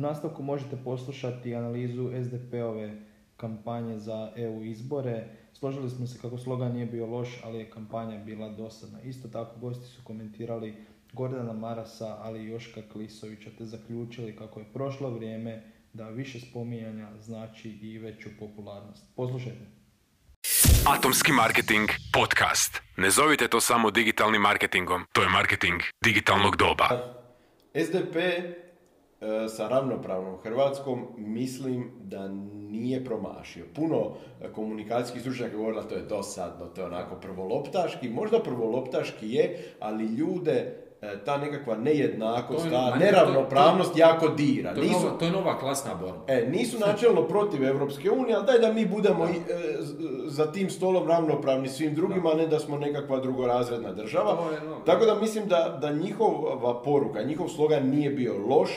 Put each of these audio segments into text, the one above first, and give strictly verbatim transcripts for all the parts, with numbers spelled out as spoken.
U nastavku možete poslušati analizu S D P-ove kampanje za E U izbore. Složili smo se kako slogan nije bio loš, ali je kampanja bila dosadna. Isto tako gosti su komentirali Gordana Marasa, ali i Joška Klisovića, te zaključili kako je prošlo vrijeme da više spominjanja znači i veću popularnost. Poslušajte. Atomski marketing podcast. Ne zovite to samo digitalnim marketingom, to je marketing digitalnog doba. S D P sa ravnopravnom Hrvatskom mislim da nije promašio. Puno komunikacijskih stručnjaka govorila to je dosadno, to je onako prvoloptaški. Možda prvoloptaški je, ali ljude ta nekakva nejednakost, je, ta neravnopravnost to, to, jako dira. To je, nisu, nova, to je nova klasna borba. E, nisu načelno protiv Evropske unije, ali daj da mi budemo da. I, e, za tim stolom ravnopravni svim drugima, da. A ne da smo nekakva drugorazredna država. Je, no, Tako da mislim da, da njihova poruka, njihov slogan nije bio loš,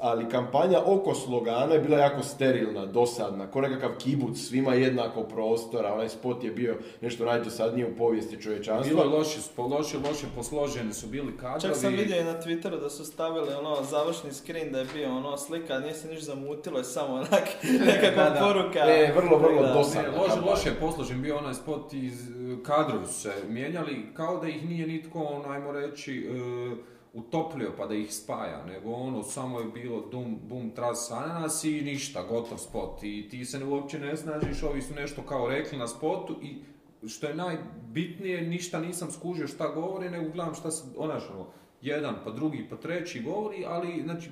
ali kampanja oko slogana je bila jako sterilna, dosadna, ko nekakav kibuc, svima jednako prostora, onaj spot je bio nešto najdosadnije u povijesti čovječanstva. Bilo je loše, loše, loše posloženi su bili kadrovi. Čak sam vidio i na Twitteru da su stavili ono završni screen da je bio ono slika, nije se ništa zamutilo, je samo onak nekakva da, da. poruka. E, vrlo, vrlo da, dosadna. Ne, loše, loše posložen bio onaj spot, iz kadrovi se mijenjali, kao da ih nije nitko, onajmo reći, e, utoplio pa da ih spaja, nego ono samo je bilo dum, bum, tras, ananas i ništa, gotov spot i ti se ne, uopće ne snažiš, ovi su nešto kao rekli na spotu i što je najbitnije, ništa nisam skužio šta govori, nego gledam šta se onašano, jedan pa drugi pa treći govori, ali znači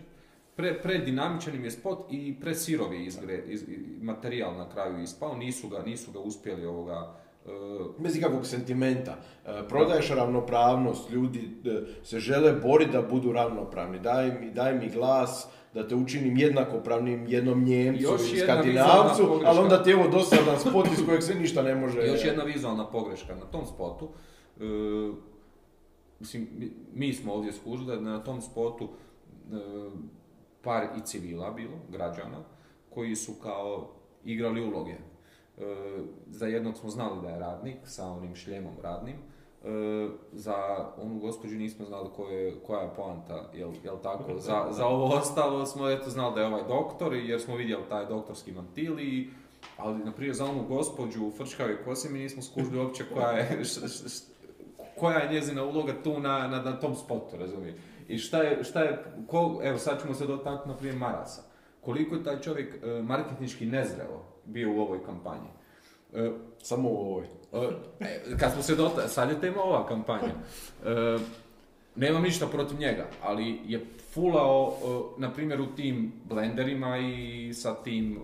pre, pre dinamičan im je spot i pre sirovi izgre, iz, materijal na kraju ispao, nisu ga, nisu ga uspjeli ovoga bez ikakvog sentimenta. Prodaješ ravnopravnost, ljudi se žele boriti da budu ravnopravni. Daj mi, daj mi glas da te učinim jednakopravnim jednom Njemcu i Skandinavcu, ali onda ti je ovo dosadan spot iz kojeg se ništa ne može... Još jedna vizualna pogreška na tom spotu. Uh, mislim, mi smo ovdje skužili da je na tom spotu uh, par i civila bilo, građana, koji su kao igrali uloge. E, za jednog smo znali da je radnik sa onim šljemom radnim, e, za onu gospođu nismo znali ko je, koja je poanta, jel, jel tako? Za, za ovo ostalo smo eto znali da je ovaj doktor jer smo vidjeli taj doktorski mantil i, ali naprijed za onu gospođu u Frškaovi Kosemi nismo skužili uopće koja je, š, š, š, koja je njezina uloga tu na, na, na tom spotu, razumijem. I šta je, šta je ko, evo sad ćemo se dotaknuti naprijed Marasa. Koliko je taj čovjek e, marketinški nezrelo bio u ovoj kampanji. E, Samo u ovoj. E, kad smo se dota... Sad je tema ova kampanja. E, nemam ništa protiv njega, ali je fulao, e, na primjer, u tim blenderima i sa tim... E,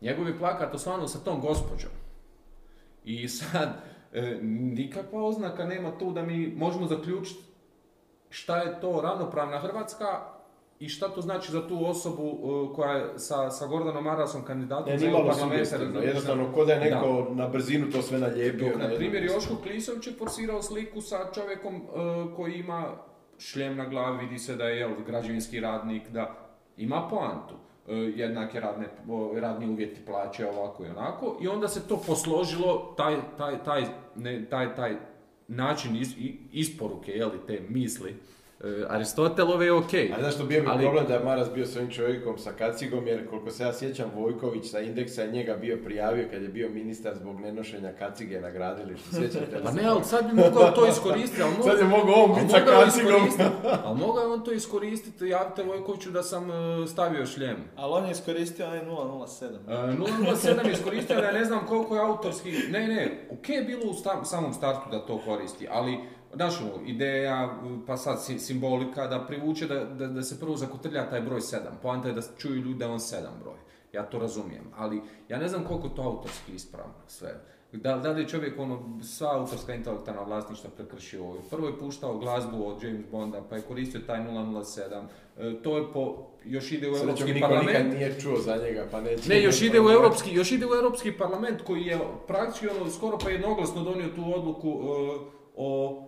njegov je plakat osvano sa tom gospođom. I sad, e, nikakva oznaka nema tu da mi možemo zaključiti šta je to ravnopravna Hrvatska, i šta to znači za tu osobu uh, koja je sa, sa Gordanom Marasom kandidatom za parlamenta? Jednostavno, ko da je neko da. na brzinu to sve nalijepio. Do, na, na primjer, Joško Klisović je forsirao sliku sa čovjekom uh, koji ima šljem na glavi, vidi se da je jel, građevinski radnik, da ima poantu. Uh, jednake radne, uh, radni uvjeti plaće, ovako i onako. I onda se to posložilo, taj, taj, taj, ne, taj, taj način is, isporuke jel, te misli. E, Aristotelove je okej. Okay. A znaš što bio mi ali... problem da je Maras bio s ovim čovjekom sa kacigom, jer koliko se ja sjećam, Vojković sa Indeksa njega bio prijavio kad je bio ministar zbog nenošenja kacige na gradilištu. Sjećate li? Pa ne, ali sad bi mogao to iskoristiti. Ali moga, sad je mogao on biti sa kacigom. Ali mogao on to iskoristiti, javite Vojkoviću da sam uh, stavio šljem. Ali on je iskoristio onaj nula nula sedam. E, nula nula sedam je iskoristio, da ne znam koliko je autorski... Ne, ne, okej okay, bilo u stav, samom startu da to koristi, ali... Znaš, ideja, pa sad simbolika, da privuče da, da, da se prvo zakotrlja taj broj sedam. Poanta je da čuju ljudi da on sedam broj. Ja to razumijem, ali ja ne znam koliko to autorski ispravno sve. Da, da li je čovjek ono, sva autorska intelektualna vlasništva prekršio ovo. Prvo je puštao glazbu od James Bonda, pa je koristio taj nula nula sedam. E, to je po... Još ide u Europski parlament. Nikad nije čuo za njega, pa neće... Ne, još ide, u Europski, još ide u Europski parlament koji je praktički ono, skoro pa jednoglasno donio tu odluku e, o...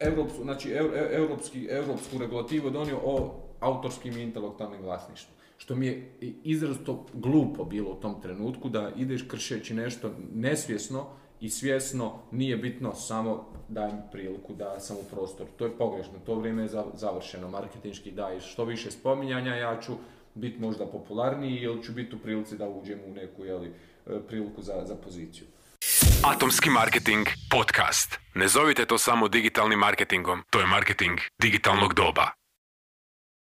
Evropsku, znači, evropski, evropsku regulativu je donio o autorskim i intelektualnim vlasništvu. Što mi je izrazito glupo bilo u tom trenutku da ideš kršeći nešto nesvjesno i svjesno, nije bitno, samo daj mi priliku da sam u prostoru. To je pogrešno, to vrijeme je završeno, marketinški daj što više spominjanja, ja ću biti možda popularniji ili ću biti u prilici da uđem u neku jeli, priliku za, za poziciju. Atomski marketing podcast. Ne zovite to samo digitalnim marketingom, to je marketing digitalnog doba.